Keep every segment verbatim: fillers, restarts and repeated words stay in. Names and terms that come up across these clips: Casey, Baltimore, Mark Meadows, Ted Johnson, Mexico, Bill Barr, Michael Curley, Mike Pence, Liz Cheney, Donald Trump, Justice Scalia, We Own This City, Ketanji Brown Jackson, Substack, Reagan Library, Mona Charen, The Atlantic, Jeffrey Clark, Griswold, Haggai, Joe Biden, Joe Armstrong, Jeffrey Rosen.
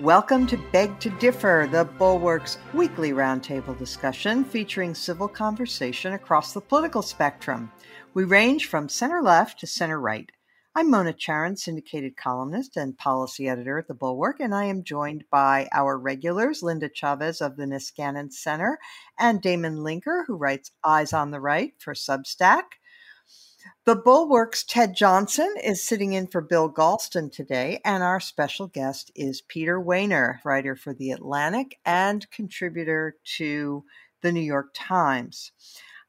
Welcome to Beg to Differ, the Bulwark's weekly roundtable discussion featuring civil conversation across the political spectrum. We range from center-left to center-right. I'm Mona Charen, syndicated columnist and policy editor at the Bulwark, and I am joined by our regulars, Linda Chavez of the Niskanen Center and Damon Linker, who writes Eyes on the Right for Substack. The Bulwark's Ted Johnson is sitting in for Bill Galston today, and our special guest is Peter Wehner, writer for The Atlantic and contributor to The New York Times.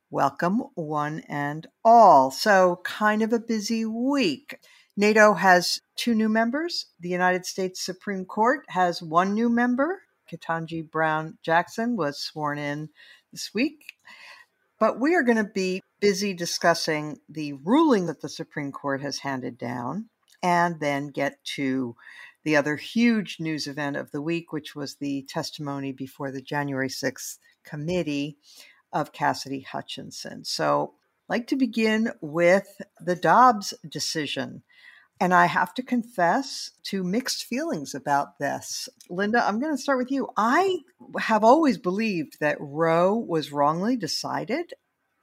Welcome, one and all. So, kind of a busy week. NATO has two new members. The United States Supreme Court has one new member. Ketanji Brown Jackson was sworn in this week. But we are going to be busy discussing the ruling that the Supreme Court has handed down and then get to the other huge news event of the week, which was the testimony before the January sixth committee of Cassidy Hutchinson. So I'd like to begin with the Dobbs decision. And I have to confess to mixed feelings about this. Linda, I'm going to start with you. I have always believed that Roe was wrongly decided,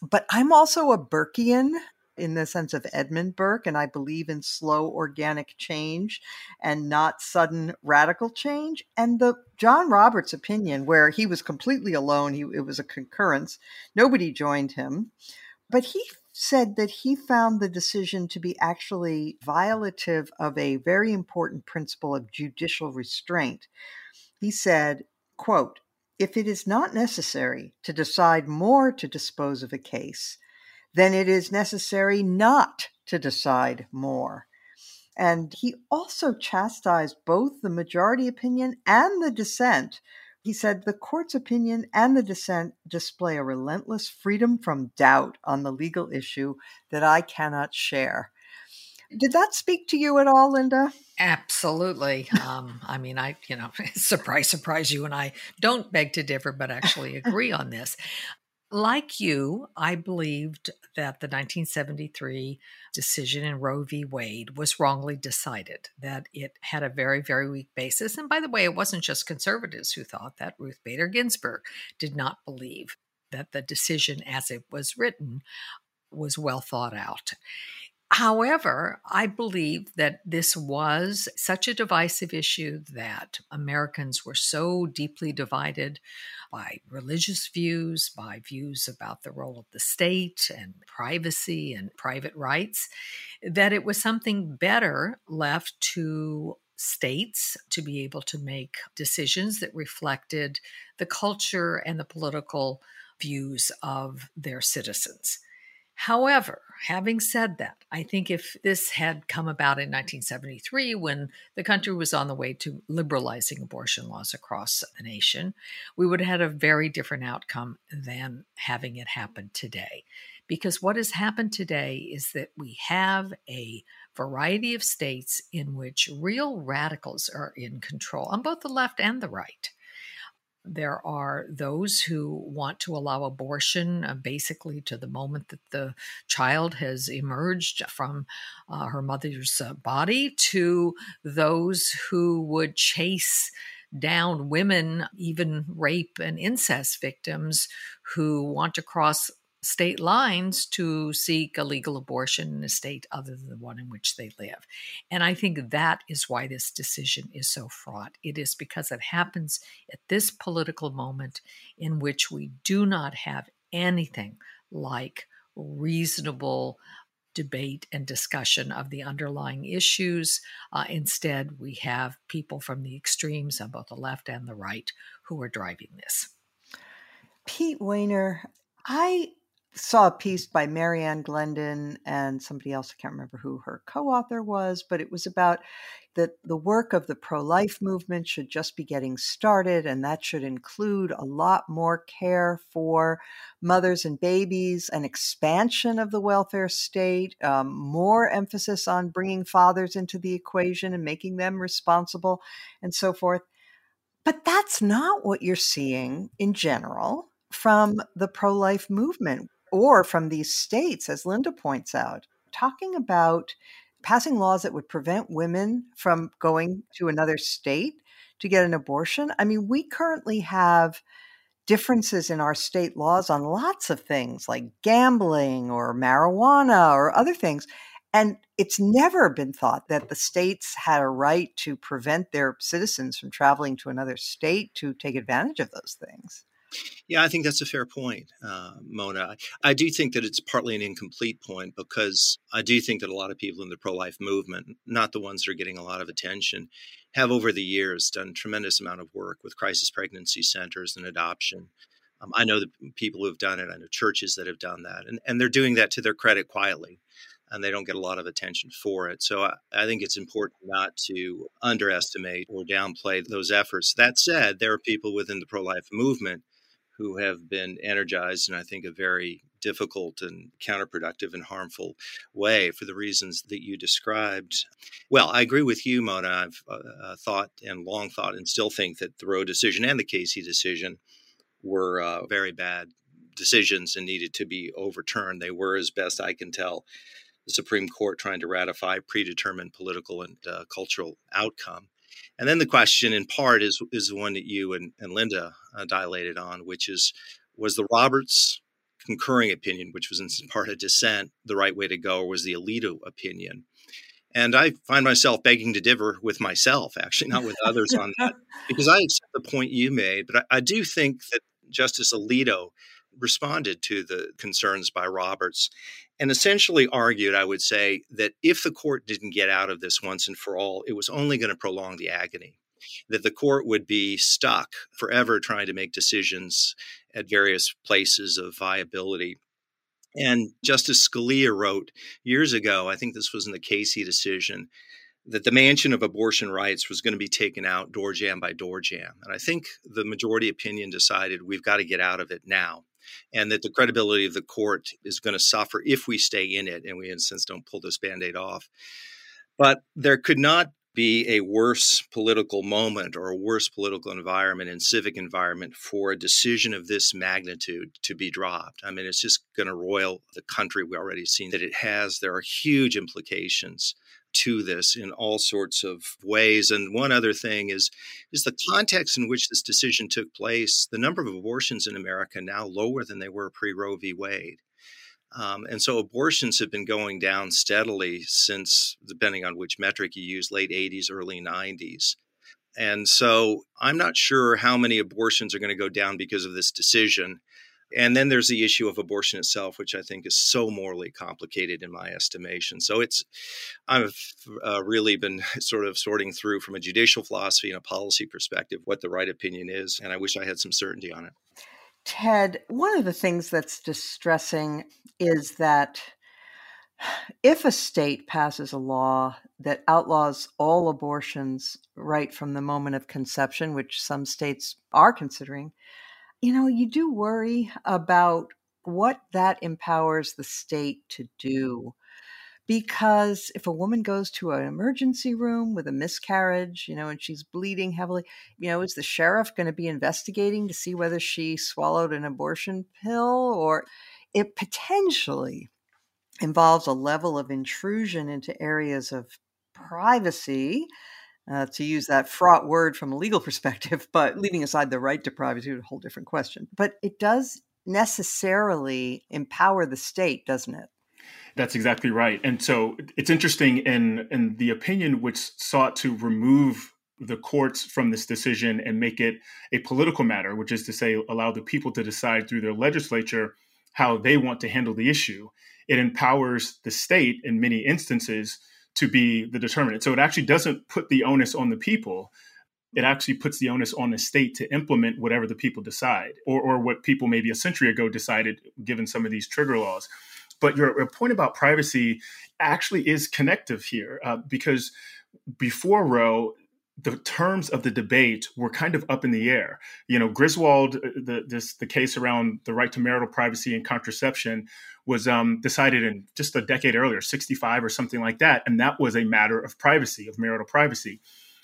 but I'm also a Burkean in the sense of Edmund Burke, and I believe in slow organic change and not sudden radical change. And the John Roberts opinion, where he was completely alone, he, it was a concurrence, nobody joined him, but he said that he found the decision to be actually violative of a very important principle of judicial restraint. He said, quote, "If it is not necessary to decide more to dispose of a case, then it is necessary not to decide more." And he also chastised both the majority opinion and the dissent. He said the court's opinion and the dissent display a relentless freedom from doubt on the legal issue that I cannot share. Did that speak to you at all, Linda? Absolutely. Um, I mean, I, you know, surprise, surprise, you and I don't beg to differ, but actually agree on this. Like you, I believed that the nineteen seventy-three decision in Roe v. Wade was wrongly decided, that it had a very, very weak basis. And by the way, it wasn't just conservatives who thought that. Ruth Bader Ginsburg did not believe that the decision as it was written was well thought out. However, I believe that this was such a divisive issue, that Americans were so deeply divided by religious views, by views about the role of the state and privacy and private rights, that it was something better left to states to be able to make decisions that reflected the culture and the political views of their citizens. However, having said that, I think if this had come about in nineteen seventy-three, when the country was on the way to liberalizing abortion laws across the nation, we would have had a very different outcome than having it happen today. Because what has happened today is that we have a variety of states in which real radicals are in control on both the left and the right. There are those who want to allow abortion uh, basically to the moment that the child has emerged from uh, her mother's uh, body, to those who would chase down women, even rape and incest victims, who want to cross state lines to seek a legal abortion in a state other than the one in which they live. And I think that is why this decision is so fraught. It is because it happens at this political moment in which we do not have anything like reasonable debate and discussion of the underlying issues. Uh, instead, we have people from the extremes on both the left and the right who are driving this. Pete Wehner, I saw a piece by Marianne Glendon and somebody else, I can't remember who her co-author was, but it was about that the work of the pro-life movement should just be getting started, and that should include a lot more care for mothers and babies, an expansion of the welfare state, um, more emphasis on bringing fathers into the equation and making them responsible, and so forth. But that's not what you're seeing in general from the pro-life movement or from these states, as Linda points out, talking about passing laws that would prevent women from going to another state, to get an abortion. I mean, we currently have differences in our state laws on lots of things like gambling or marijuana or other things. And it's never been thought that the states had a right to prevent their citizens from traveling to another state to take advantage of those things. Yeah, I think that's a fair point, uh, Mona. I, I do think that it's partly an incomplete point because I do think that a lot of people in the pro-life movement, not the ones that are getting a lot of attention, have over the years done a tremendous amount of work with crisis pregnancy centers and adoption. Um, I know the people who have done it. I know churches that have done that. And, and they're doing that to their credit quietly, and they don't get a lot of attention for it. So I, I think it's important not to underestimate or downplay those efforts. That said, there are people within the pro-life movement who have been energized in, I think, a very difficult and counterproductive and harmful way for the reasons that you described. Well, I agree with you, Mona. I've uh, thought and long thought and still think that the Roe decision and the Casey decision were uh, very bad decisions and needed to be overturned. They were, as best I can tell, the Supreme Court trying to ratify predetermined political and uh, cultural outcome. And then the question in part is is the one that you and, and Linda uh, dilated on, which is, was the Roberts concurring opinion, which was in part a dissent, the right way to go, or was the Alito opinion? And I find myself begging to differ with myself, actually, not with others on that, because I accept the point you made. But I, I do think that Justice Alito responded to the concerns by Roberts and essentially argued, I would say, that if the court didn't get out of this once and for all, it was only going to prolong the agony, that the court would be stuck forever trying to make decisions at various places of viability. And Justice Scalia wrote years ago, I think this was in the Casey decision, that the mansion of abortion rights was going to be taken out door jam by door jam. And I think the majority opinion decided we've got to get out of it now, and that the credibility of the court is going to suffer if we stay in it and we, in a sense, don't pull this Band-Aid off. But there could not be a worse political moment or a worse political environment and civic environment for a decision of this magnitude to be dropped. I mean, it's just going to roil the country. We already seen that it has. There are huge implications to this in all sorts of ways. And one other thing is, is the context in which this decision took place. The number of abortions in America now lower than they were pre-Roe v. Wade. Um, and so abortions have been going down steadily since, depending on which metric you use, late eighties, early nineties. And so I'm not sure how many abortions are going to go down because of this decision. And then there's the issue of abortion itself, which I think is so morally complicated in my estimation. So it's, I've uh, really been sort of sorting through from a judicial philosophy and a policy perspective what the right opinion is. And I wish I had some certainty on it. Ted, one of the things that's distressing is that if a state passes a law that outlaws all abortions right from the moment of conception, which some states are considering, you know, you do worry about what that empowers the state to do. Because if a woman goes to an emergency room with a miscarriage, you know, and she's bleeding heavily, you know, is the sheriff going to be investigating to see whether she swallowed an abortion pill? Or it potentially involves a level of intrusion into areas of privacy, uh, to use that fraught word from a legal perspective, but leaving aside the right to privacy, a whole different question. But it does necessarily empower the state, doesn't it? That's exactly right. And so it's interesting in, in the opinion which sought to remove the courts from this decision and make it a political matter, which is to say, allow the people to decide through their legislature how they want to handle the issue. It empowers the state in many instances to be the determinant. So it actually doesn't put the onus on the people. It actually puts the onus on the state to implement whatever the people decide, or, or what people maybe a century ago decided, given some of these trigger laws. But your point about privacy actually is connective here, uh, because before Roe, the terms of the debate were kind of up in the air. You know, Griswold, the, this, the case around the right to marital privacy and contraception was um, decided in just a decade earlier, sixty-five or something like that. And that was a matter of privacy, of marital privacy.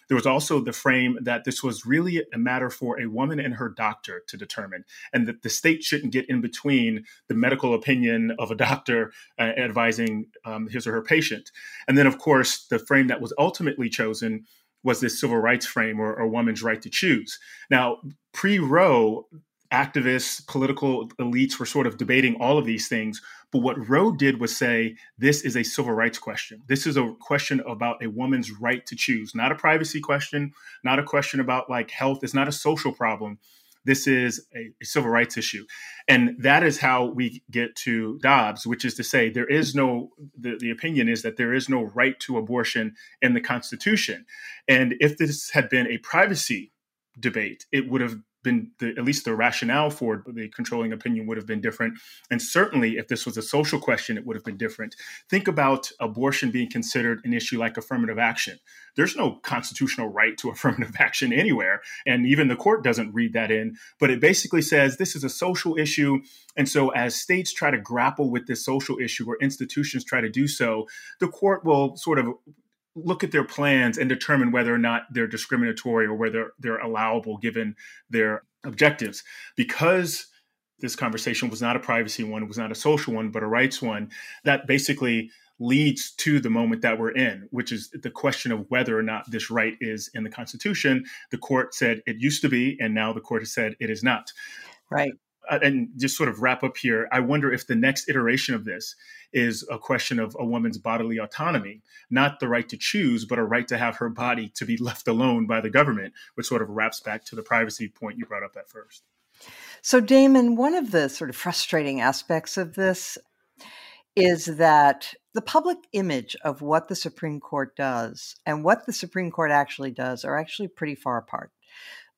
There was also the frame that this was really a matter for a woman and her doctor to determine, and that the state shouldn't get in between the medical opinion of a doctor uh, advising um, his or her patient. And then, of course, the frame that was ultimately chosen was this civil rights frame or, or woman's right to choose. Now, pre-Roe, activists, political elites were sort of debating all of these things. But what Roe did was say, this is a civil rights question. This is a question about a woman's right to choose, not a privacy question, not a question about like health. It's not a social problem. This is a, a civil rights issue. And that is how we get to Dobbs, which is to say there is no, the, the opinion is that there is no right to abortion in the Constitution. And if this had been a privacy debate, it would have been the, at least the rationale for the controlling opinion would have been different. And certainly if this was a social question, it would have been different. Think about abortion being considered an issue like affirmative action. There's no constitutional right to affirmative action anywhere. And even the court doesn't read that in, but it basically says this is a social issue. And so as states try to grapple with this social issue or institutions try to do so, the court will sort of look at their plans and determine whether or not they're discriminatory or whether they're allowable given their objectives. Because this conversation was not a privacy one, it was not a social one, but a rights one, that basically leads to the moment that we're in, which is the question of whether or not this right is in the Constitution. The court said it used to be, and now the court has said it is not. Right. Uh, and just sort of wrap up here, I wonder if the next iteration of this is a question of a woman's bodily autonomy, not the right to choose, but a right to have her body to be left alone by the government, which sort of wraps back to the privacy point you brought up at first. So, Damon, one of the sort of frustrating aspects of this is that the public image of what the Supreme Court does and what the Supreme Court actually does are actually pretty far apart.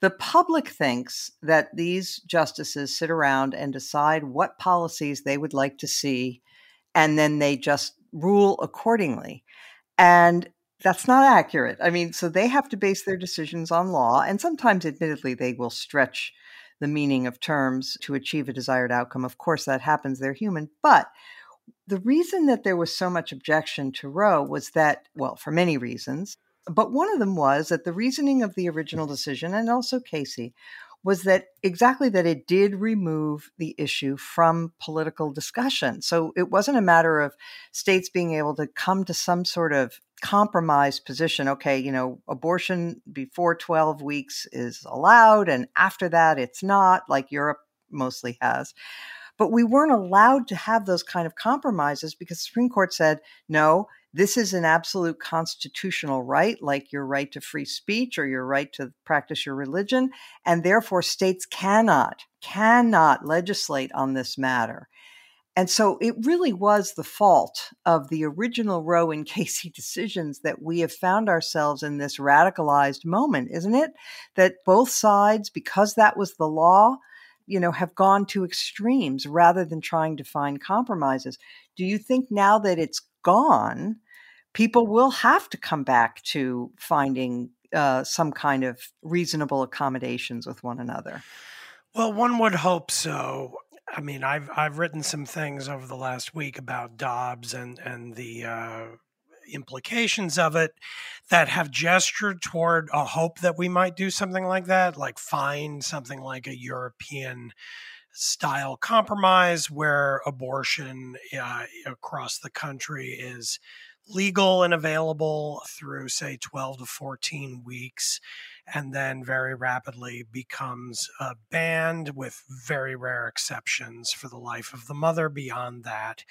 The public thinks that these justices sit around and decide what policies they would like to see, and then they just rule accordingly. And that's not accurate. I mean, so they have to base their decisions on law, and sometimes, admittedly, they will stretch the meaning of terms to achieve a desired outcome. Of course, that happens. They're human. But the reason that there was so much objection to Roe was that, well, for many reasons, but one of them was that the reasoning of the original decision, and also Casey, was that exactly that it did remove the issue from political discussion. So it wasn't a matter of states being able to come to some sort of compromise position. Okay, you know, abortion before twelve weeks is allowed, and after that it's not, like Europe mostly has. But we weren't allowed to have those kind of compromises because the Supreme Court said, no, this is an absolute constitutional right, like your right to free speech or your right to practice your religion. And therefore, states cannot, cannot legislate on this matter. And so it really was the fault of the original Roe and Casey decisions that we have found ourselves in this radicalized moment, isn't it? That both sides, because that was the law, you know, have gone to extremes rather than trying to find compromises. Do you think now that it's gone, people will have to come back to finding uh, some kind of reasonable accommodations with one another? Well, one would hope so. I mean, I've I've written some things over the last week about Dobbs and and the uh, implications of it that have gestured toward a hope that we might do something like that, like find something like a European style compromise where abortion uh, across the country is legal and available through, say, twelve to fourteen weeks, and then very rapidly becomes uh, banned with very rare exceptions for the life of the mother beyond that,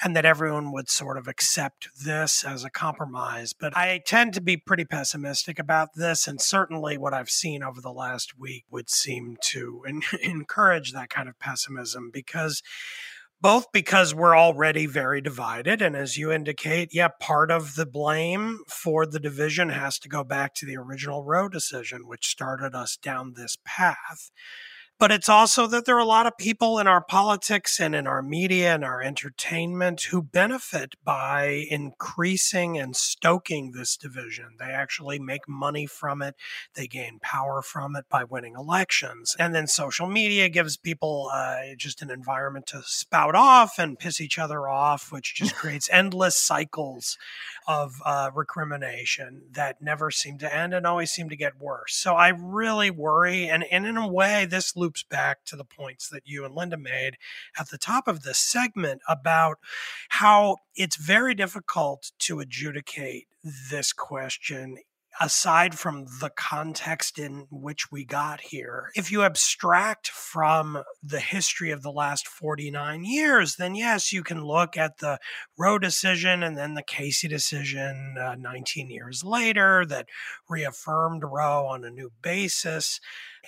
and that everyone would sort of accept this as a compromise. But I tend to be pretty pessimistic about this, and certainly what I've seen over the last week would seem to en- encourage that kind of pessimism, because both because we're already very divided, and as you indicate, yeah, part of the blame for the division has to go back to the original Roe decision, which started us down this path. But it's also that there are a lot of people in our politics and in our media and our entertainment who benefit by increasing and stoking this division. They actually make money from it. They gain power from it by winning elections. And then social media gives people uh, just an environment to spout off and piss each other off, which just creates endless cycles of uh, recrimination that never seem to end and always seem to get worse. So I really worry. And, and in a way, this loops back to the points that you and Linda made at the top of this segment about how it's very difficult to adjudicate this question aside from the context in which we got here, if you abstract from the history of the last forty-nine years, then yes, you can look at the Roe decision and then the Casey decision uh, nineteen years later that reaffirmed Roe on a new basis,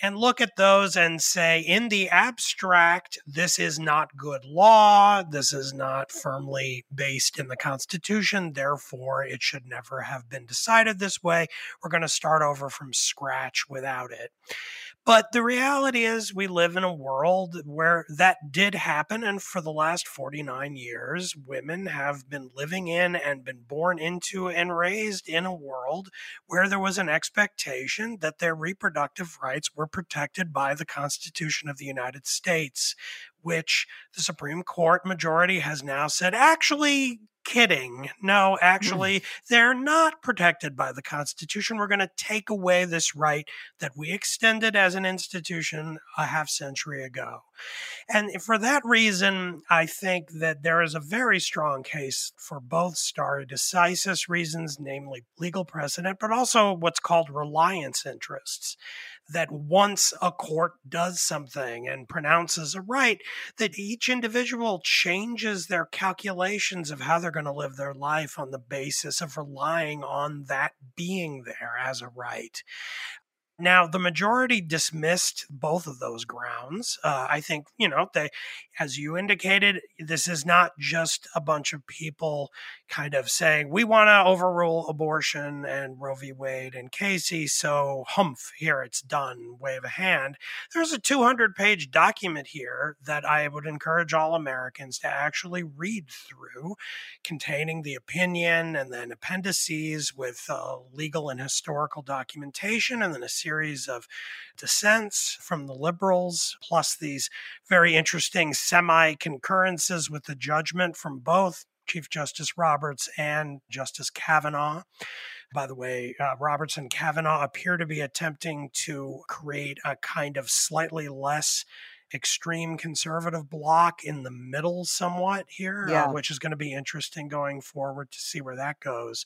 and look at those and say, in the abstract, this is not good law. This is not firmly based in the Constitution. Therefore, it should never have been decided this way. We're going to start over from scratch without it. But the reality is we live in a world where that did happen. And for the last forty-nine years, women have been living in and been born into and raised in a world where there was an expectation that their reproductive rights were protected by the Constitution of the United States, which the Supreme Court majority has now said, actually, kidding. No, actually, they're not protected by the Constitution. We're going to take away this right that we extended as an institution a half century ago. And for that reason, I think that there is a very strong case for both stare decisis reasons, namely legal precedent, but also what's called reliance interests, that once a court does something and pronounces a right, that each individual changes their calculations of how they're going to live their life on the basis of relying on that being there as a right. Now, the majority dismissed both of those grounds. Uh, I think, you know, they, as you indicated, this is not just a bunch of people kind of saying, we want to overrule abortion and Roe v. Wade and Casey, so humph, here it's done, wave a hand. There's a two hundred page document here that I would encourage all Americans to actually read through, containing the opinion and then appendices with uh, legal and historical documentation, and then a series of dissents from the liberals, plus these very interesting semi-concurrences with the judgment from both Chief Justice Roberts and Justice Kavanaugh. By the way, uh, Roberts and Kavanaugh appear to be attempting to create a kind of slightly less extreme conservative block in the middle somewhat here, yeah. uh, which is going to be interesting going forward to see where that goes.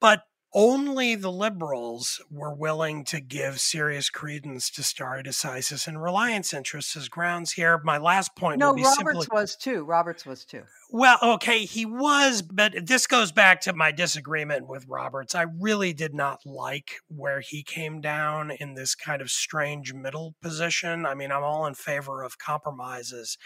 But only the liberals were willing to give serious credence to stare decisis and reliance interests as grounds here. My last point no, would be Roberts simply... No, Roberts was too. Roberts was too. Well, okay, he was, but this goes back to my disagreement with Roberts. I really did not like where he came down in this kind of strange middle position. I mean, I'm all in favor of compromises,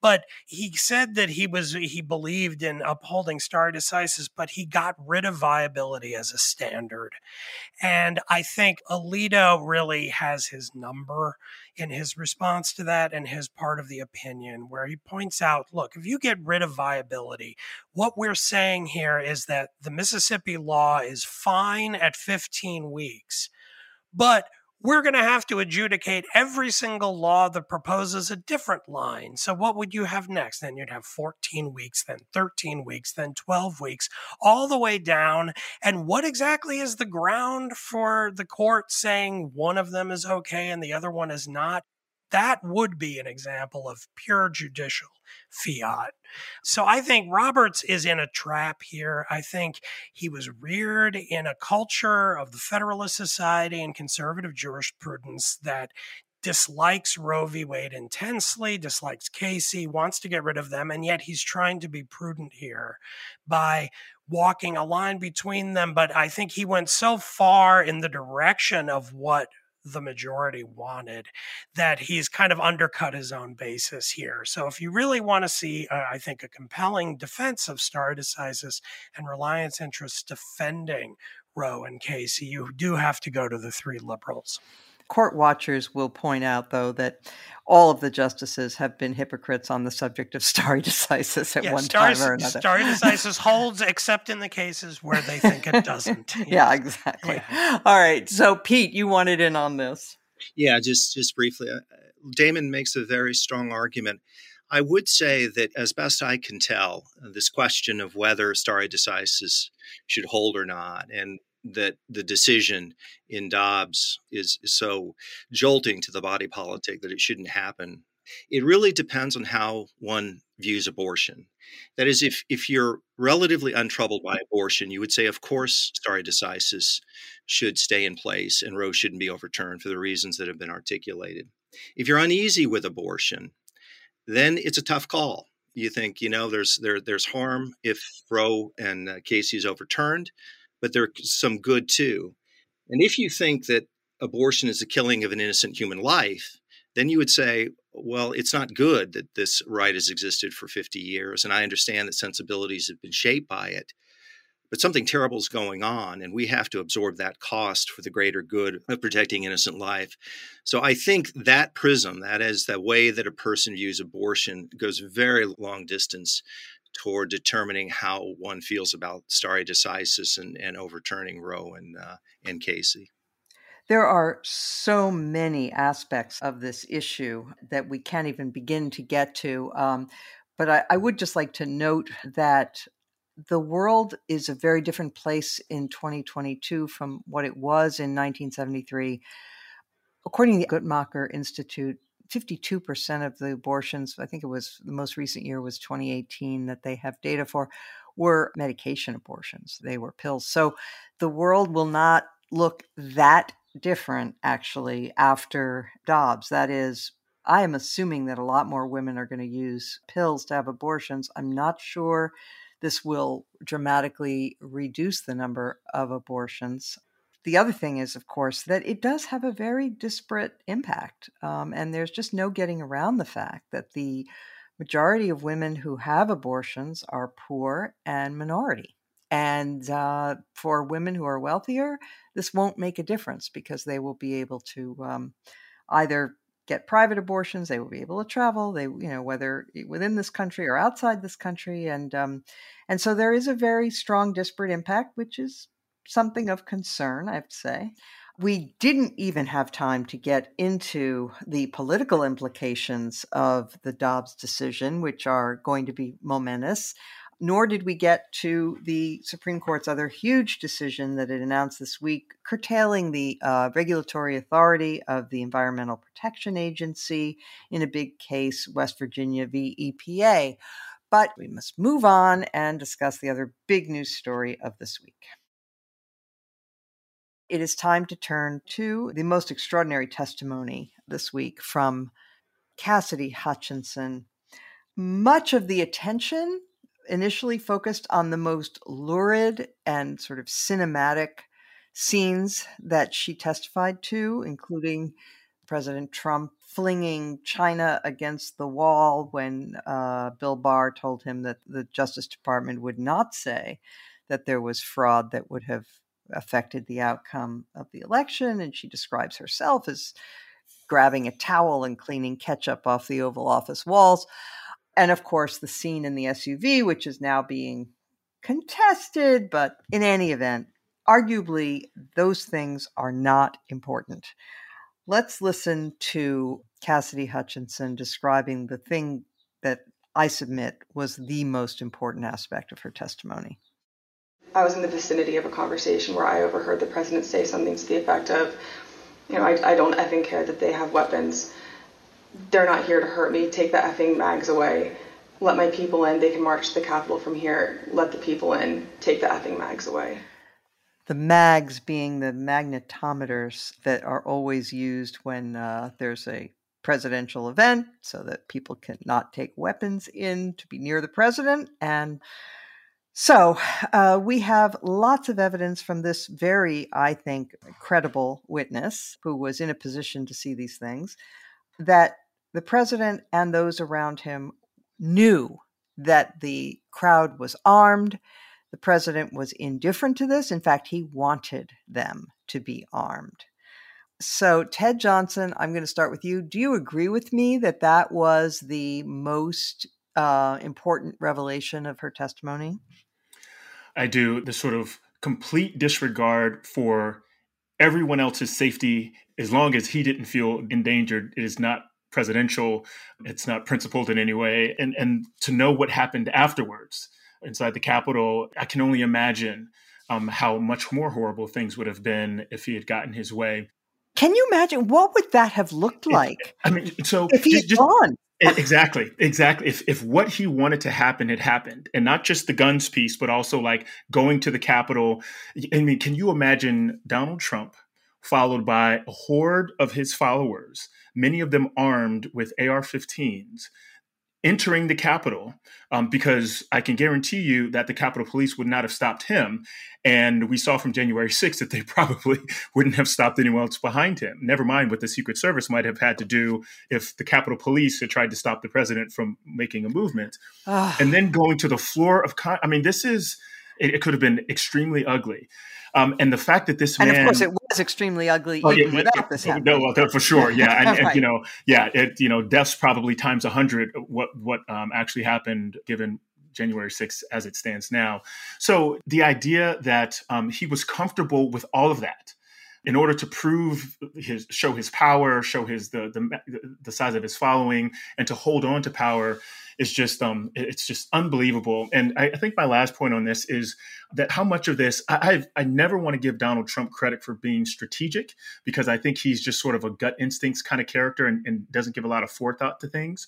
but he said that he was he believed in upholding stare decisis, but he got rid of viability as a standard. And I think Alito really has his number in his response to that and his part of the opinion, where he points out, look, if you get rid of viability, what we're saying here is that the Mississippi law is fine at fifteen weeks, but we're going to have to adjudicate every single law that proposes a different line. So what would you have next? Then you'd have fourteen weeks, then thirteen weeks, then twelve weeks, all the way down. And what exactly is the ground for the court saying one of them is okay and the other one is not? That would be an example of pure judicial fiat. So I think Roberts is in a trap here. I think he was reared in a culture of the Federalist Society and conservative jurisprudence that dislikes Roe v. Wade intensely, dislikes Casey, wants to get rid of them, and yet he's trying to be prudent here by walking a line between them. But I think he went so far in the direction of what the majority wanted that he's kind of undercut his own basis here. So if you really want to see, uh, I think, a compelling defense of stare decisis and reliance interests defending Roe and Casey, you do have to go to the three liberals. Court watchers will point out, though, that all of the justices have been hypocrites on the subject of stare decisis at yeah, one stare, time or another. Stare decisis holds except in the cases where they think it doesn't. Yes. Yeah, exactly. Yeah. All right. So, Pete, you wanted in on this. Yeah, just, just briefly. Damon makes a very strong argument. I would say that, as best I can tell, this question of whether stare decisis should hold or not, and that the decision in Dobbs is so jolting to the body politic that it shouldn't happen It really depends on how one views abortion. That is, if if you're relatively untroubled by abortion, you would say, of course, stare decisis should stay in place and Roe shouldn't be overturned for the reasons that have been articulated. If you're uneasy with abortion, then it's a tough call. You think, you know, there's there there's harm if Roe and uh, Casey is overturned, but there's some good too. And if you think that abortion is the killing of an innocent human life, then you would say, well, it's not good that this right has existed for fifty years. And I understand that sensibilities have been shaped by it, but something terrible is going on and we have to absorb that cost for the greater good of protecting innocent life. So I think that prism, that is the way that a person views abortion, goes very long distance toward determining how one feels about stare decisis and, and overturning Roe and, uh, and Casey. There are so many aspects of this issue that we can't even begin to get to. Um, but I, I would just like to note that the world is a very different place in twenty twenty-two from what it was in nineteen seventy-three. According to the Guttmacher Institute, fifty-two percent of the abortions, I think it was the most recent year was twenty eighteen that they have data for, were medication abortions. They were pills. So the world will not look that different, actually, after Dobbs. That is, I am assuming that a lot more women are going to use pills to have abortions. I'm not sure this will dramatically reduce the number of abortions. The other thing is, of course, that it does have a very disparate impact. Um, and there's just no getting around the fact that the majority of women who have abortions are poor and minority. And uh, for women who are wealthier, this won't make a difference because they will be able to um, either get private abortions, they will be able to travel, they, you know, whether within this country or outside this country, and um, and so there is a very strong disparate impact, which is something of concern, I have to say. We didn't even have time to get into the political implications of the Dobbs decision, which are going to be momentous. Nor did we get to the Supreme Court's other huge decision that it announced this week, curtailing the uh, regulatory authority of the Environmental Protection Agency in a big case, West Virginia v. E P A. But we must move on and discuss the other big news story of this week. It is time to turn to the most extraordinary testimony this week from Cassidy Hutchinson. Much of the attention initially focused on the most lurid and sort of cinematic scenes that she testified to, including President Trump flinging China against the wall when uh, Bill Barr told him that the Justice Department would not say that there was fraud that would have affected the outcome of the election. And she describes herself as grabbing a towel and cleaning ketchup off the Oval Office walls. And of course, the scene in the S U V, which is now being contested, but in any event, arguably, those things are not important. Let's listen to Cassidy Hutchinson describing the thing that I submit was the most important aspect of her testimony. I was in the vicinity of a conversation where I overheard the president say something to the effect of, you know, I, I don't effing care that they have weapons. They're not here to hurt me. Take the effing mags away. Let my people in. They can march to the Capitol from here. Let the people in. Take the effing mags away. The mags being the magnetometers that are always used when uh, there's a presidential event so that people cannot take weapons in to be near the president. And so uh, we have lots of evidence from this very, I think, credible witness who was in a position to see these things, that the president and those around him knew that the crowd was armed. The president was indifferent to this. In fact, he wanted them to be armed. So, Ted Johnson, I'm going to start with you. Do you agree with me that that was the most uh, important revelation of her testimony? I do. The sort of complete disregard for everyone else's safety, as long as he didn't feel endangered, it is not presidential. It's not principled in any way. And and to know what happened afterwards inside the Capitol, I can only imagine um, how much more horrible things would have been if he had gotten his way. Can you imagine what would that have looked like? I mean, so if he's gone. Exactly. Exactly. If if what he wanted to happen had happened, and not just the guns piece, but also like going to the Capitol. I mean, can you imagine Donald Trump followed by a horde of his followers, many of them armed with A R fifteens, entering the Capitol, um, because I can guarantee you that the Capitol Police would not have stopped him. And we saw from January sixth that they probably wouldn't have stopped anyone else behind him. Never mind what the Secret Service might have had to do if the Capitol Police had tried to stop the president from making a movement. Oh. And then going to the floor of Con- I mean, this is, it, it could have been extremely ugly. Um, and the fact that this and man, and of course, it was extremely ugly oh, even yeah, without it, this happening. No, well, for sure, yeah, and, right. and you know, yeah, it, you know, deaths probably times a hundred. What what um, actually happened, given January sixth as it stands now? So the idea that um, he was comfortable with all of that in order to prove his, show his power, show his the the, the size of his following, and to hold on to power. It's just um, it's just unbelievable. And I, I think my last point on this is that how much of this, I I've, I never want to give Donald Trump credit for being strategic, because I think he's just sort of a gut instincts kind of character and, and doesn't give a lot of forethought to things.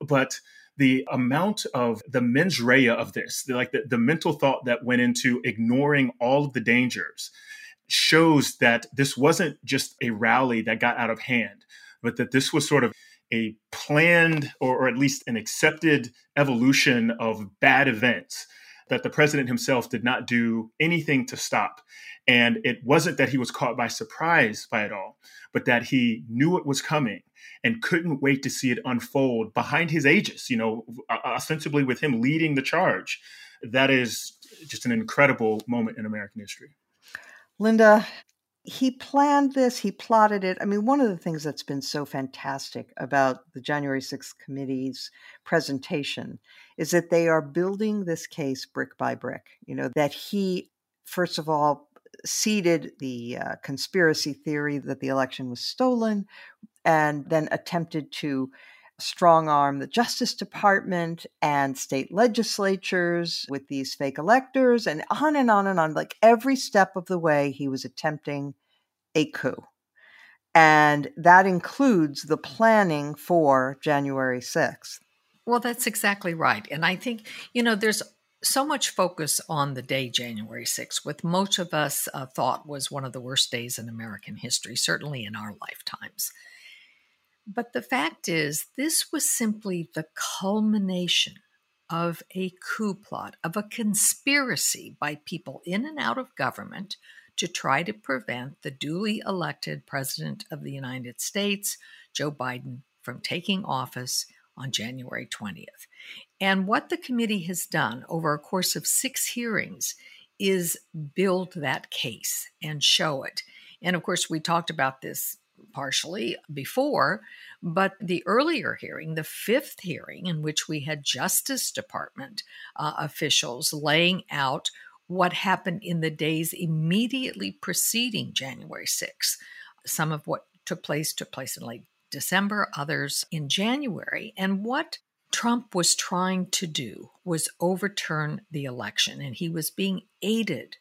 But the amount of the mens rea of this, the, like the, the mental thought that went into ignoring all of the dangers, shows that this wasn't just a rally that got out of hand, but that this was sort of a planned, or, or at least an accepted evolution of bad events that the president himself did not do anything to stop. And it wasn't that he was caught by surprise by it all, but that he knew it was coming and couldn't wait to see it unfold behind his aegis, you know, ostensibly with him leading the charge. That is just an incredible moment in American history. Linda, he planned this, he plotted it. I mean, one of the things that's been so fantastic about the January sixth committee's presentation is that they are building this case brick by brick. You know, that he, first of all, seeded the uh, conspiracy theory that the election was stolen, and then attempted to strong arm the Justice Department and state legislatures with these fake electors, and on and on and on. Like every step of the way, he was attempting a coup. And that includes the planning for January sixth. Well, that's exactly right. And I think, you know, there's so much focus on the day January sixth, which most of us uh, thought was one of the worst days in American history, certainly in our lifetimes. But the fact is, this was simply the culmination of a coup plot, of a conspiracy by people in and out of government to try to prevent the duly elected President of the United States, Joe Biden, from taking office on January twentieth. And what the committee has done over a course of six hearings is build that case and show it. And of course, we talked about this partially before, but the earlier hearing, the fifth hearing, in which we had Justice Department uh, officials laying out what happened in the days immediately preceding January sixth. Some of what took place took place in late December, others in January. And what Trump was trying to do was overturn the election, and he was being aided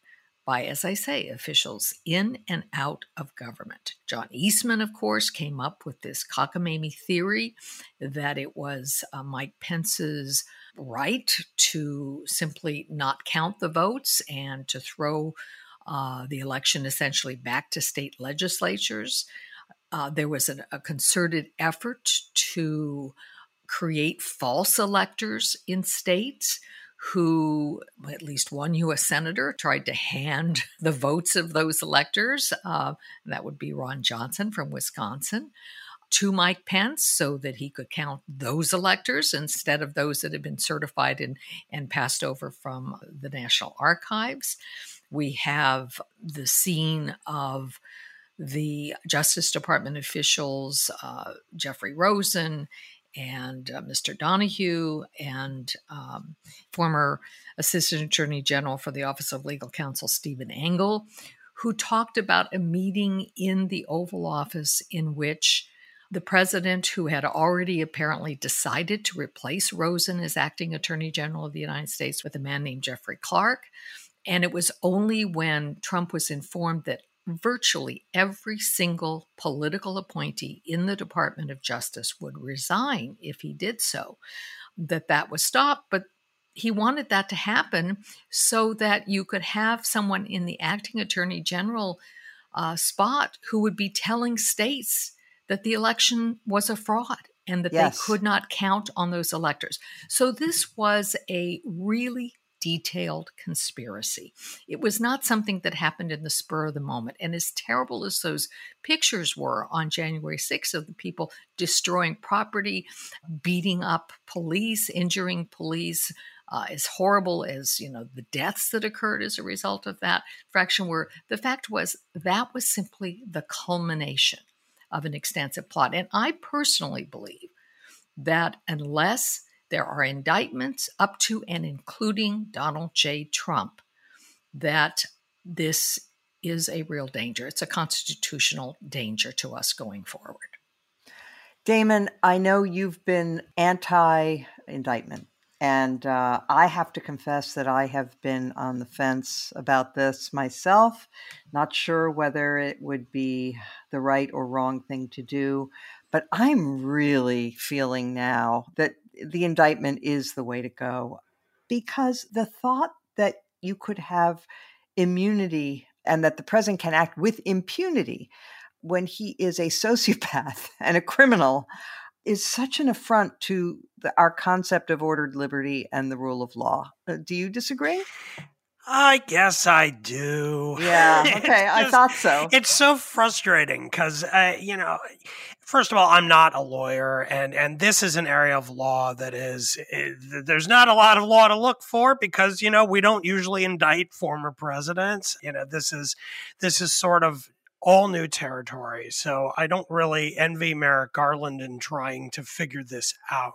by, as I say, officials in and out of government. John Eastman, of course, came up with this cockamamie theory that it was uh, Mike Pence's right to simply not count the votes and to throw uh, the election essentially back to state legislatures. Uh, there was an, a concerted effort to create false electors in states, who, at least one U S senator, tried to hand the votes of those electors, uh, that would be Ron Johnson from Wisconsin, to Mike Pence so that he could count those electors instead of those that had been certified and, and passed over from the National Archives. We have the scene of the Justice Department officials, uh, Jeffrey Rosen, and uh, Mister Donahue, and um, former Assistant Attorney General for the Office of Legal Counsel, Stephen Engel, who talked about a meeting in the Oval Office in which the president, who had already apparently decided to replace Rosen as acting Attorney General of the United States with a man named Jeffrey Clark. And it was only when Trump was informed that virtually every single political appointee in the Department of Justice would resign if he did so, that that was stopped. But he wanted that to happen so that you could have someone in the acting attorney general uh, spot who would be telling states that the election was a fraud and that yes. they could not count on those electors. So this was a really detailed conspiracy. It was not something that happened in the spur of the moment. And as terrible as those pictures were on January sixth of the people destroying property, beating up police, injuring police, uh, as horrible as, you know, the deaths that occurred as a result of that fraction were, the fact was that was simply the culmination of an extensive plot. And I personally believe that unless there are indictments up to and including Donald J. Trump, that this is a real danger. It's a constitutional danger to us going forward. Damon, I know you've been anti-indictment, and uh, I have to confess that I have been on the fence about this myself, not sure whether it would be the right or wrong thing to do, but I'm really feeling now that the indictment is the way to go, because the thought that you could have immunity and that the president can act with impunity when he is a sociopath and a criminal is such an affront to the, our concept of ordered liberty and the rule of law. Do you disagree? I guess I do. Yeah. Okay. just, I thought so. It's so frustrating because, uh, you know, first of all, I'm not a lawyer, and, and this is an area of law that is, it, there's not a lot of law to look for because, you know, we don't usually indict former presidents. You know, this is, this is sort of all new territory. So I don't really envy Merrick Garland in trying to figure this out.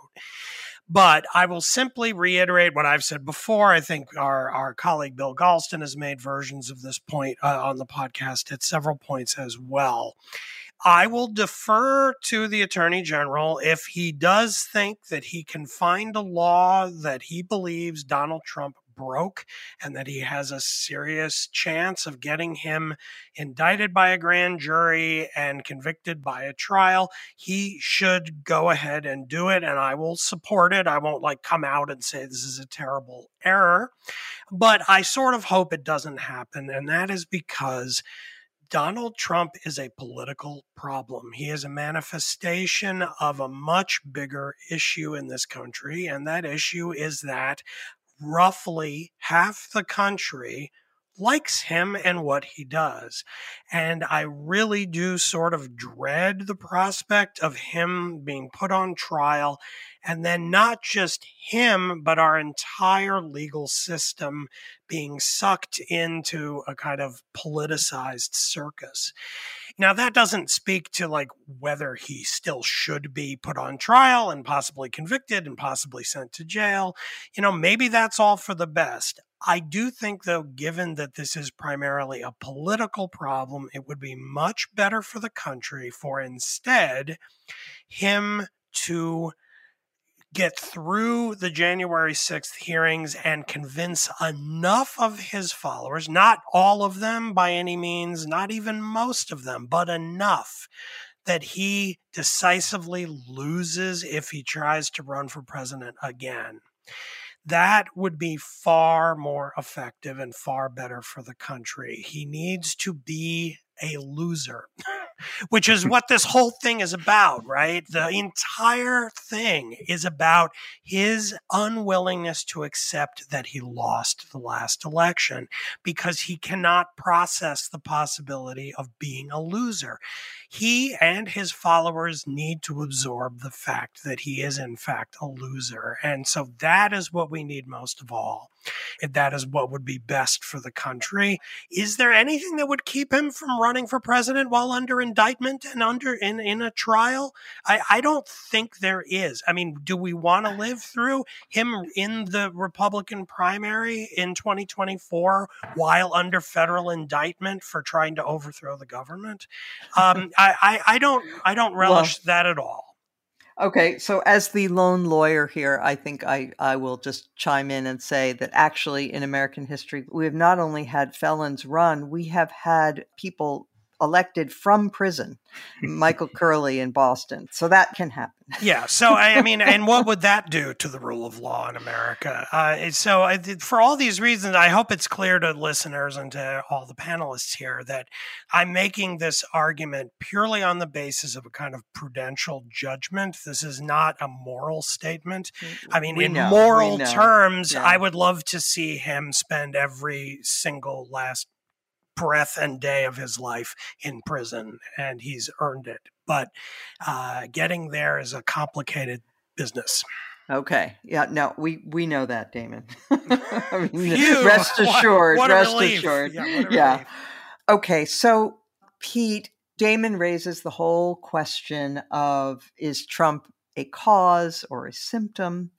But I will simply reiterate what I've said before. I think our, our colleague Bill Galston has made versions of this point uh, on the podcast at several points as well. I will defer to the Attorney General if he does think that he can find a law that he believes Donald Trump broke and that he has a serious chance of getting him indicted by a grand jury and convicted by a trial. He should go ahead and do it, and I will support it. I won't like come out and say this is a terrible error, but I sort of hope it doesn't happen, and that is because Donald Trump is a political problem. He is a manifestation of a much bigger issue in this country, and that issue is that roughly half the country likes him and what he does. And I really do sort of dread the prospect of him being put on trial, and then not just him, but our entire legal system being sucked into a kind of politicized circus. Now, that doesn't speak to like whether he still should be put on trial and possibly convicted and possibly sent to jail. You know, maybe that's all for the best. I do think, though, given that this is primarily a political problem, it would be much better for the country for instead him to get through the January sixth hearings and convince enough of his followers, not all of them by any means, not even most of them, but enough that he decisively loses if he tries to run for president again. That would be far more effective and far better for the country. He needs to be a loser, which is what this whole thing is about, right? The entire thing is about his unwillingness to accept that he lost the last election because he cannot process the possibility of being a loser. He and his followers need to absorb the fact that he is, in fact, a loser. And so that is what we need most of all. And that is what would be best for the country. Is there anything that would keep him from running for president while under indictment and under in, in a trial? I, I don't think there is. I mean, do we want to live through him in the Republican primary in twenty twenty-four while under federal indictment for trying to overthrow the government? Um, I, I, I don't I don't relish well, that at all. Okay, so as the lone lawyer here, I think I, I will just chime in and say that actually in American history, we have not only had felons run, we have had people elected from prison, Michael Curley in Boston. So that can happen. Yeah. So, I mean, and what would that do to the rule of law in America? Uh, so I, for all these reasons, I hope it's clear to listeners and to all the panelists here that I'm making this argument purely on the basis of a kind of prudential judgment. This is not a moral statement. I mean, we in know, moral terms, yeah. I would love to see him spend every single last breath and day of his life in prison, and he's earned it. But uh, getting there is a complicated business. Okay. Yeah. No, we, we know that, Damon. I mean, Phew, rest assured. What, what rest assured. Yeah. yeah. Okay. So, Pete, Damon raises the whole question of, is Trump a cause or a symptom?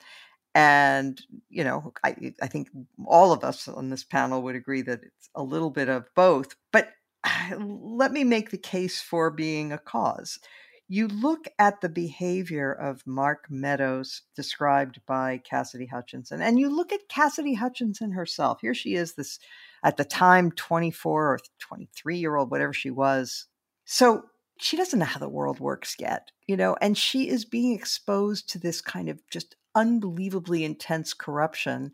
And, you know, I, I think all of us on this panel would agree that it's a little bit of both. But let me make the case for being a cause. You look at the behavior of Mark Meadows described by Cassidy Hutchinson, and you look at Cassidy Hutchinson herself. Here she is, this at the time, twenty-four or twenty-three year old, whatever she was. So she doesn't know how the world works yet, you know, and she is being exposed to this kind of just unbelievably intense corruption.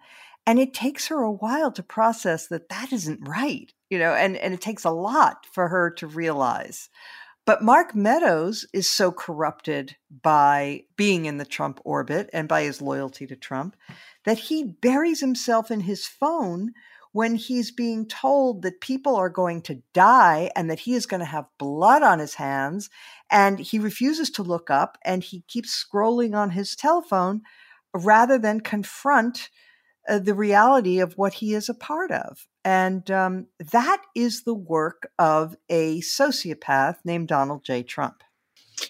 And it takes her a while to process that that isn't right, you know, and, and it takes a lot for her to realize. But Mark Meadows is so corrupted by being in the Trump orbit and by his loyalty to Trump that he buries himself in his phone when he's being told that people are going to die and that he is going to have blood on his hands. And he refuses to look up and he keeps scrolling on his telephone rather than confront uh, the reality of what he is a part of. And um, that is the work of a sociopath named Donald J. Trump.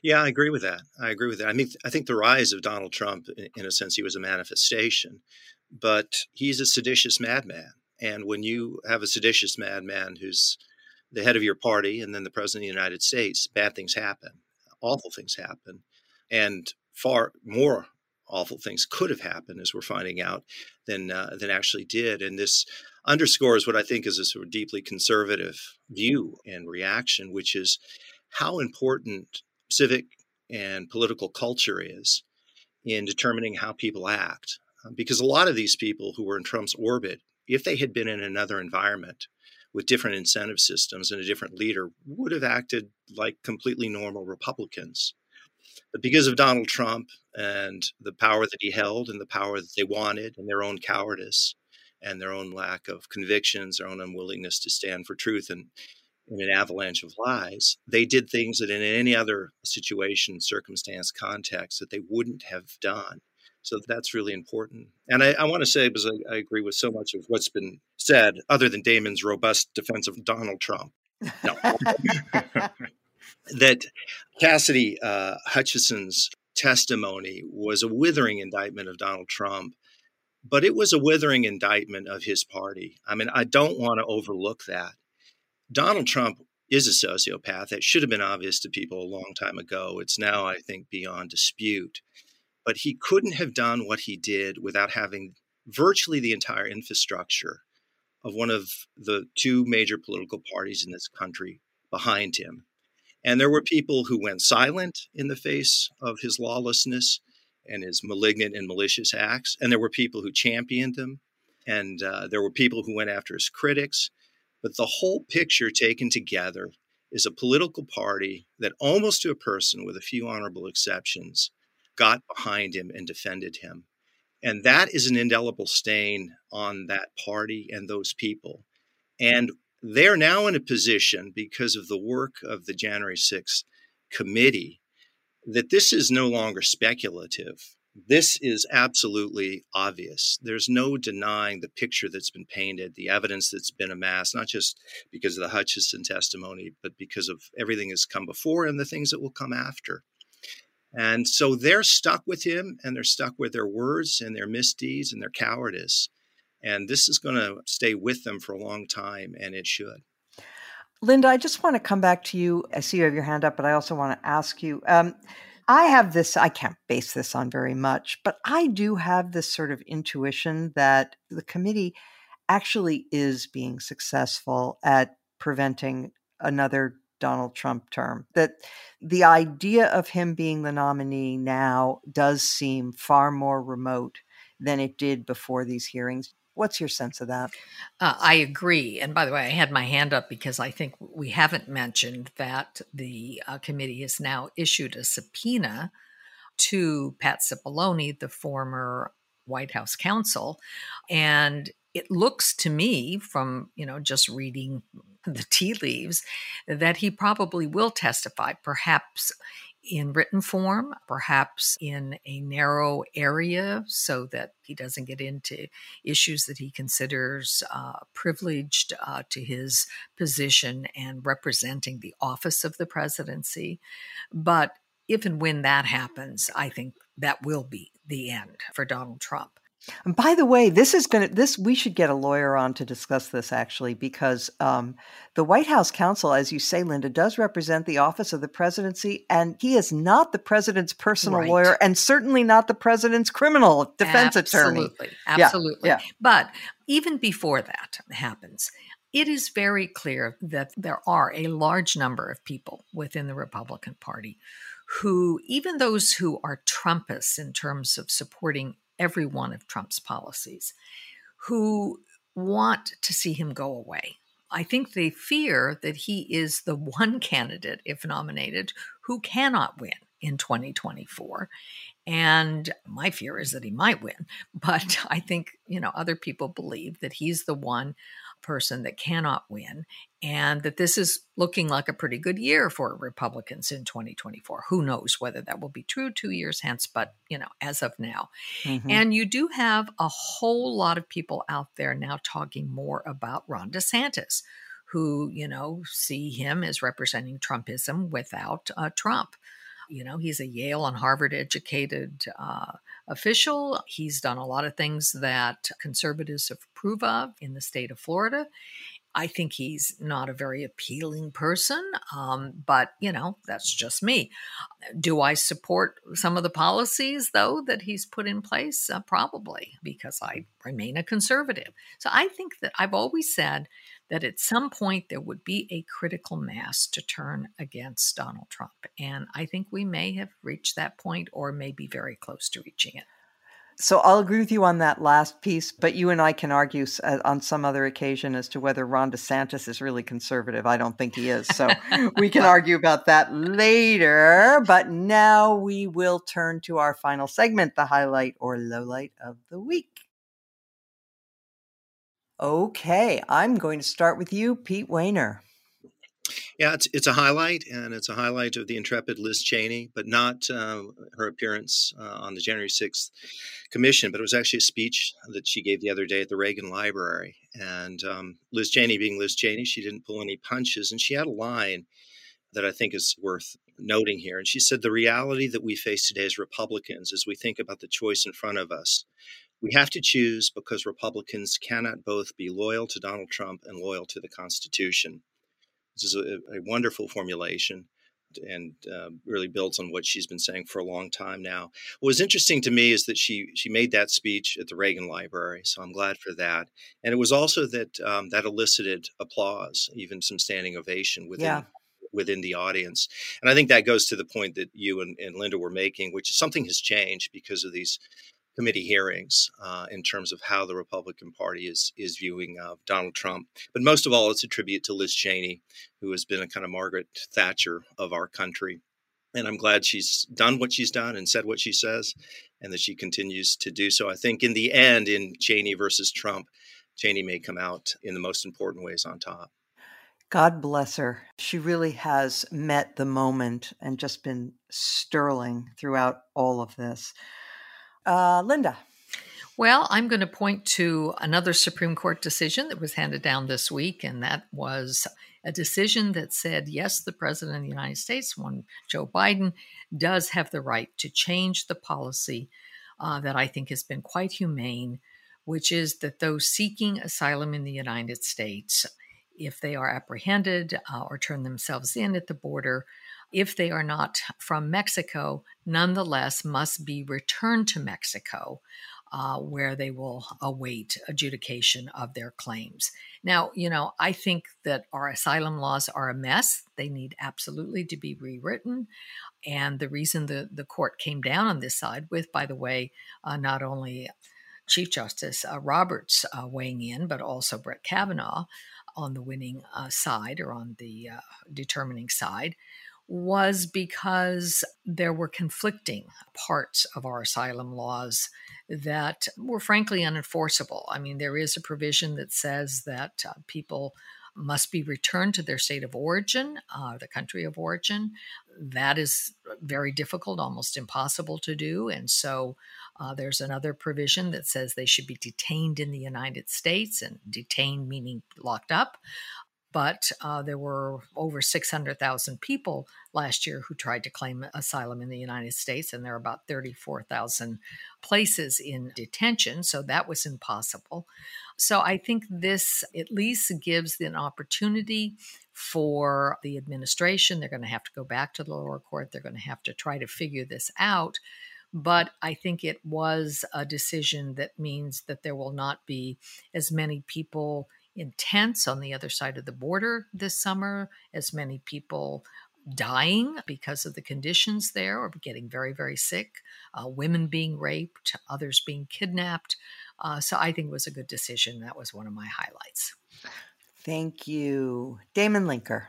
Yeah, I agree with that. I agree with that. I mean, I think the rise of Donald Trump, in a sense, he was a manifestation, but he's a seditious madman. And when you have a seditious madman who's the head of your party and then the president of the United States, bad things happen, awful things happen, and far more awful things could have happened, as we're finding out, than uh, than actually did. And this underscores what I think is a sort of deeply conservative view and reaction, which is how important civic and political culture is in determining how people act. Because a lot of these people who were in Trump's orbit, if they had been in another environment with different incentive systems and a different leader, would have acted like completely normal Republicans. But because of Donald Trump and the power that he held and the power that they wanted and their own cowardice and their own lack of convictions, their own unwillingness to stand for truth and in an avalanche of lies, they did things that in any other situation, circumstance, context that they wouldn't have done. So that's really important. And I, I want to say, because I, I agree with so much of what's been said, other than Damon's robust defense of Donald Trump, no. that Cassidy uh, Hutchinson's testimony was a withering indictment of Donald Trump, but it was a withering indictment of his party. I mean, I don't want to overlook that. Donald Trump is a sociopath. That should have been obvious to people a long time ago. It's now, I think, beyond dispute. But he couldn't have done what he did without having virtually the entire infrastructure of one of the two major political parties in this country behind him. And there were people who went silent in the face of his lawlessness and his malignant and malicious acts. And there were people who championed them. And uh, there were people who went after his critics. But the whole picture taken together is a political party that almost to a person, with a few honorable exceptions, got behind him and defended him. And that is an indelible stain on that party and those people. And they're now in a position, because of the work of the January sixth committee, that this is no longer speculative. This is absolutely obvious. There's no denying the picture that's been painted, the evidence that's been amassed, not just because of the Hutchinson testimony, but because of everything that's come before and the things that will come after. And so they're stuck with him, and they're stuck with their words and their misdeeds and their cowardice. And this is going to stay with them for a long time, and it should. Linda, I just want to come back to you. I see you have your hand up, but I also want to ask you. Um, I have this, I can't base this on very much, but I do have this sort of intuition that the committee actually is being successful at preventing another Donald Trump term, that the idea of him being the nominee now does seem far more remote than it did before these hearings. What's your sense of that? Uh, I agree. And by the way, I had my hand up because I think we haven't mentioned that the uh, committee has now issued a subpoena to Pat Cipollone, the former White House counsel. And it looks to me from, you know, just reading the tea leaves that he probably will testify, perhaps in written form, perhaps in a narrow area so that he doesn't get into issues that he considers uh, privileged uh, to his position and representing the office of the presidency. But if and when that happens, I think that will be the end for Donald Trump. And by the way, this is going to, this, we should get a lawyer on to discuss this actually, because um, the White House counsel, as you say, Linda, does represent the office of the presidency, and he is not the president's personal right. lawyer and certainly not the president's criminal defense absolutely. attorney. Absolutely. Yeah. Yeah. But even before that happens, it is very clear that there are a large number of people within the Republican Party who, even those who are Trumpists in terms of supporting every one of Trump's policies, who want to see him go away. I think they fear that he is the one candidate, if nominated, who cannot win in twenty twenty-four. And my fear is that he might win. But I think, you know, other people believe that he's the one person that cannot win, and that this is looking like a pretty good year for Republicans in twenty twenty-four. Who knows whether that will be true two years hence, but, you know, as of now. Mm-hmm. And you do have a whole lot of people out there now talking more about Ron DeSantis, who, you know, see him as representing Trumpism without uh, Trump. You know, he's a Yale and Harvard educated uh, official. He's done a lot of things that conservatives approve of in the state of Florida. I think he's not a very appealing person, um, but, you know, that's just me. Do I support some of the policies, though, that he's put in place? Uh, probably, because I remain a conservative. So I think that I've always said that at some point there would be a critical mass to turn against Donald Trump. And I think we may have reached that point or may be very close to reaching it. So I'll agree with you on that last piece, but you and I can argue on some other occasion as to whether Ron DeSantis is really conservative. I don't think he is. So we can argue about that later. But now we will turn to our final segment, the highlight or lowlight of the week. Okay, I'm going to start with you, Pete Wehner. Yeah, it's it's a highlight, and it's a highlight of the intrepid Liz Cheney, but not uh, her appearance uh, on the January sixth commission, but it was actually a speech that she gave the other day at the Reagan Library. And um, Liz Cheney being Liz Cheney, she didn't pull any punches, and she had a line that I think is worth noting here. And she said, "The reality that we face today as Republicans, as we think about the choice in front of us, we have to choose because Republicans cannot both be loyal to Donald Trump and loyal to the Constitution." This is a, a wonderful formulation and uh, really builds on what she's been saying for a long time now. What was interesting to me is that she she made that speech at the Reagan Library, so I'm glad for that. And it was also that um, that elicited applause, even some standing ovation within yeah. within the audience. And I think that goes to the point that you and, and Linda were making, which is something has changed because of these committee hearings uh, in terms of how the Republican Party is is viewing uh, Donald Trump. But most of all, it's a tribute to Liz Cheney, who has been a kind of Margaret Thatcher of our country. And I'm glad she's done what she's done and said what she says, and that she continues to do so. I think in the end, in Cheney versus Trump, Cheney may come out in the most important ways on top. God bless her. She really has met the moment and just been sterling throughout all of this. Uh, Linda. Well, I'm going to point to another Supreme Court decision that was handed down this week, and that was a decision that said, yes, the President of the United States, one Joe Biden, does have the right to change the policy uh, that I think has been quite humane, which is that those seeking asylum in the United States, if they are apprehended uh, or turn themselves in at the border, if they are not from Mexico, nonetheless must be returned to Mexico, uh, where they will await adjudication of their claims. Now, you know, I think that our asylum laws are a mess. They need absolutely to be rewritten. And the reason the, the court came down on this side with, by the way, uh, not only Chief Justice uh, Roberts uh, weighing in, but also Brett Kavanaugh on the winning uh, side or on the uh, determining side, was because there were conflicting parts of our asylum laws that were frankly unenforceable. I mean, there is a provision that says that uh, people must be returned to their state of origin, uh, the country of origin. That is very difficult, almost impossible to do. And so uh, there's another provision that says they should be detained in the United States, and detained meaning locked up. But uh, there were over six hundred thousand people last year who tried to claim asylum in the United States, and there are about thirty-four thousand places in detention, so that was impossible. So I think this at least gives an opportunity for the administration. They're going to have to go back to the lower court. They're going to have to try to figure this out. But I think it was a decision that means that there will not be as many people intense on the other side of the border this summer, as many people dying because of the conditions there or getting very, very sick, uh, women being raped, others being kidnapped. Uh, so I think it was a good decision. That was one of my highlights. Thank you. Damon Linker.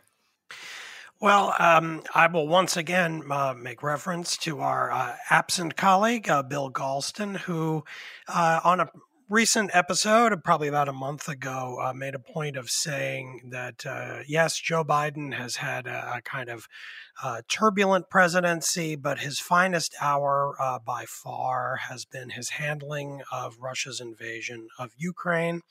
Well, um, I will once again uh, make reference to our uh, absent colleague, uh, Bill Galston, who uh, on a recent episode, probably about a month ago, uh, made a point of saying that, uh, yes, Joe Biden has had a, a kind of uh, turbulent presidency, but his finest hour uh, by far has been his handling of Russia's invasion of Ukraine.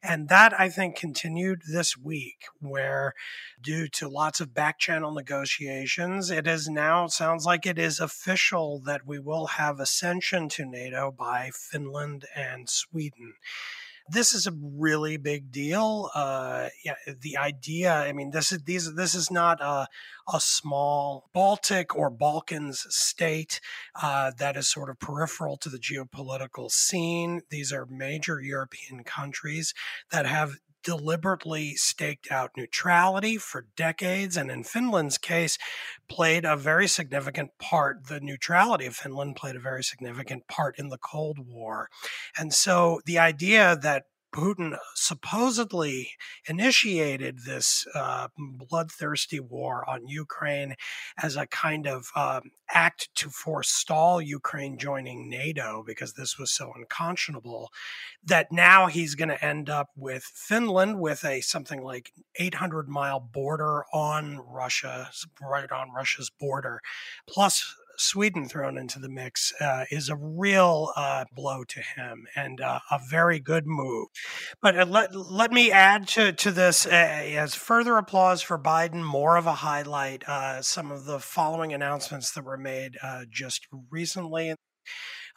And that, I think, continued this week, where due to lots of back-channel negotiations, it is now, sounds like it is official that we will have accession to NATO by Finland and Sweden. Sweden. This is a really big deal. Uh, yeah, the idea, I mean, this is these. This is not a, a small Baltic or Balkans state uh, that is sort of peripheral to the geopolitical scene. These are major European countries that have deliberately staked out neutrality for decades, and in Finland's case, played a very significant part. The neutrality of Finland played a very significant part in the Cold War. And so the idea that Putin supposedly initiated this uh, bloodthirsty war on Ukraine as a kind of uh, act to forestall Ukraine joining NATO, because this was so unconscionable, that now he's going to end up with Finland with a something like eight hundred mile border on Russia, right on Russia's border, plus Sweden thrown into the mix uh, is a real uh, blow to him, and uh, a very good move. But uh, let let me add to, to this uh, as further applause for Biden, more of a highlight, uh, some of the following announcements that were made uh, just recently.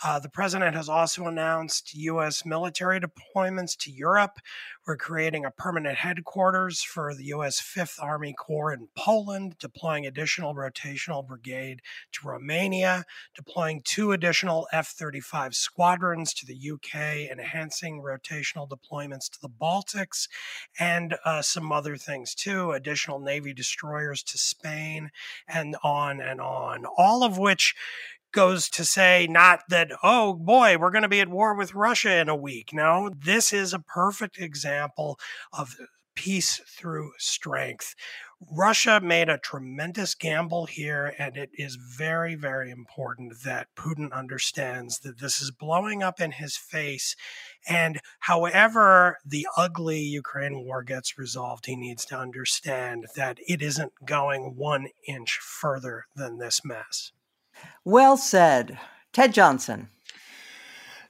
Uh, the president has also announced U S military deployments to Europe. We're creating a permanent headquarters for the U S Fifth Army Corps in Poland, deploying additional rotational brigade to Romania, deploying two additional F thirty-five squadrons to the U K, enhancing rotational deployments to the Baltics, and uh, some other things too, additional Navy destroyers to Spain, and on and on, all of which goes to say not that, oh boy, we're going to be at war with Russia in a week. No, this is a perfect example of peace through strength. Russia made a tremendous gamble here, and it is very, very important that Putin understands that this is blowing up in his face. And however the ugly Ukraine war gets resolved, he needs to understand that it isn't going one inch further than this mess. Well said. Ted Johnson.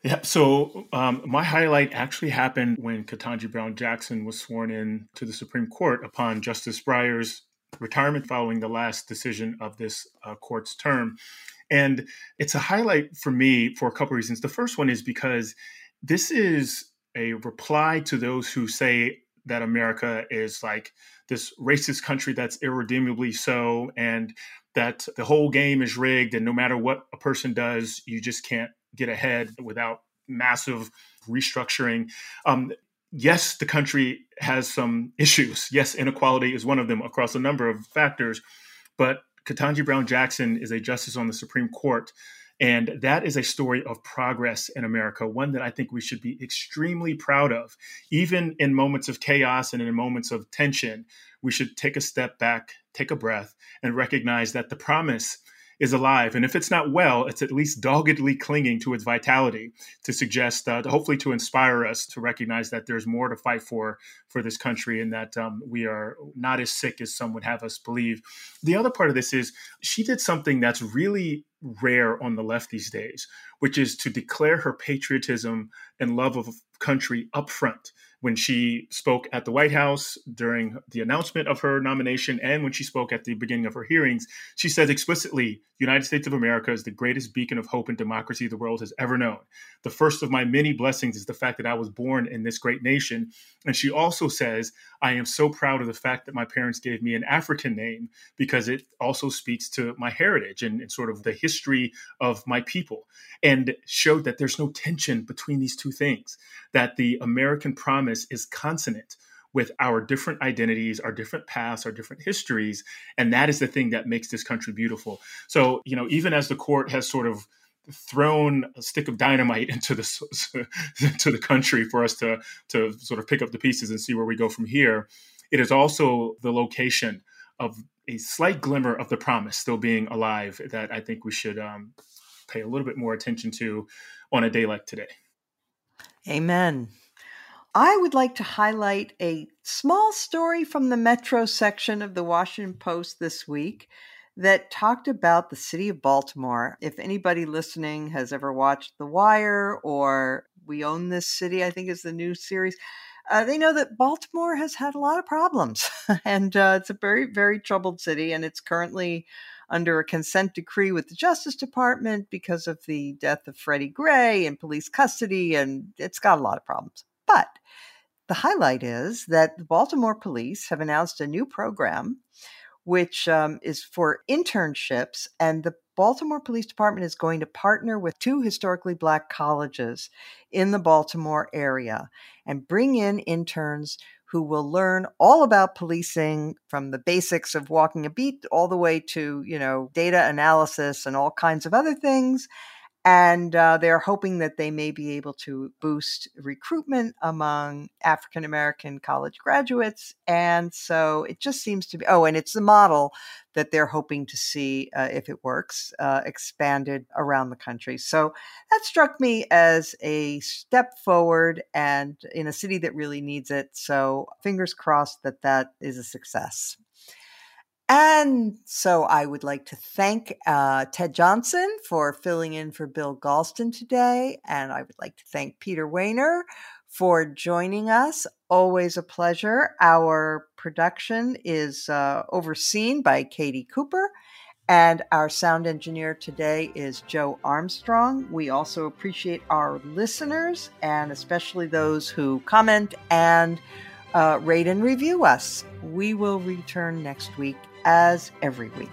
Yeah, so um, my highlight actually happened when Ketanji Brown Jackson was sworn in to the Supreme Court upon Justice Breyer's retirement following the last decision of this uh, court's term. And it's a highlight for me for a couple reasons. The first one is because this is a reply to those who say that America is like this racist country that's irredeemably so, and that the whole game is rigged, and no matter what a person does, you just can't get ahead without massive restructuring. Um, yes, the country has some issues. Yes, inequality is one of them across a number of factors. But Ketanji Brown Jackson is a justice on the Supreme Court. And that is a story of progress in America, one that I think we should be extremely proud of. Even in moments of chaos and in moments of tension, we should take a step back, take a breath, and recognize that the promise is alive. And if it's not well, it's at least doggedly clinging to its vitality to suggest, uh, to hopefully to inspire us to recognize that there's more to fight for for this country, and that um, we are not as sick as some would have us believe. The other part of this is she did something that's really rare on the left these days, which is to declare her patriotism and love of country up front. When she spoke at the White House during the announcement of her nomination, and when she spoke at the beginning of her hearings, she said explicitly, the United States of America is the greatest beacon of hope and democracy the world has ever known. The first of my many blessings is the fact that I was born in this great nation. And she also says, I am so proud of the fact that my parents gave me an African name, because it also speaks to my heritage and, and sort of the history of my people, and showed that there's no tension between these two things, that the American promise is consonant with our different identities, our different paths, our different histories. And that is the thing that makes this country beautiful. So, you know, even as the court has sort of thrown a stick of dynamite into the, into the country for us to, to sort of pick up the pieces and see where we go from here, it is also the location of a slight glimmer of the promise still being alive that I think we should um, pay a little bit more attention to on a day like today. Amen. I would like to highlight a small story from the Metro section of the Washington Post this week that talked about the city of Baltimore. If anybody listening has ever watched The Wire or We Own This City, I think is the new series, uh, they know that Baltimore has had a lot of problems. And uh, it's a very, very troubled city. And it's currently under a consent decree with the Justice Department because of the death of Freddie Gray and police custody. And it's got a lot of problems. But the highlight is that the Baltimore police have announced a new program, which um, is for internships. And the Baltimore Police Department is going to partner with two historically Black colleges in the Baltimore area and bring in interns who will learn all about policing, from the basics of walking a beat all the way to, you know, data analysis and all kinds of other things. And uh, they're hoping that they may be able to boost recruitment among African-American college graduates. And so it just seems to be, oh, and it's the model that they're hoping to see, uh, if it works, uh, expanded around the country. So that struck me as a step forward and in a city that really needs it. So fingers crossed that that is a success. And so I would like to thank uh, Ted Johnson for filling in for Bill Galston today. And I would like to thank Peter Wehner for joining us. Always a pleasure. Our production is uh, overseen by Katie Cooper. And our sound engineer today is Joe Armstrong. We also appreciate our listeners, and especially those who comment and uh, rate and review us. We will return next week, as every week.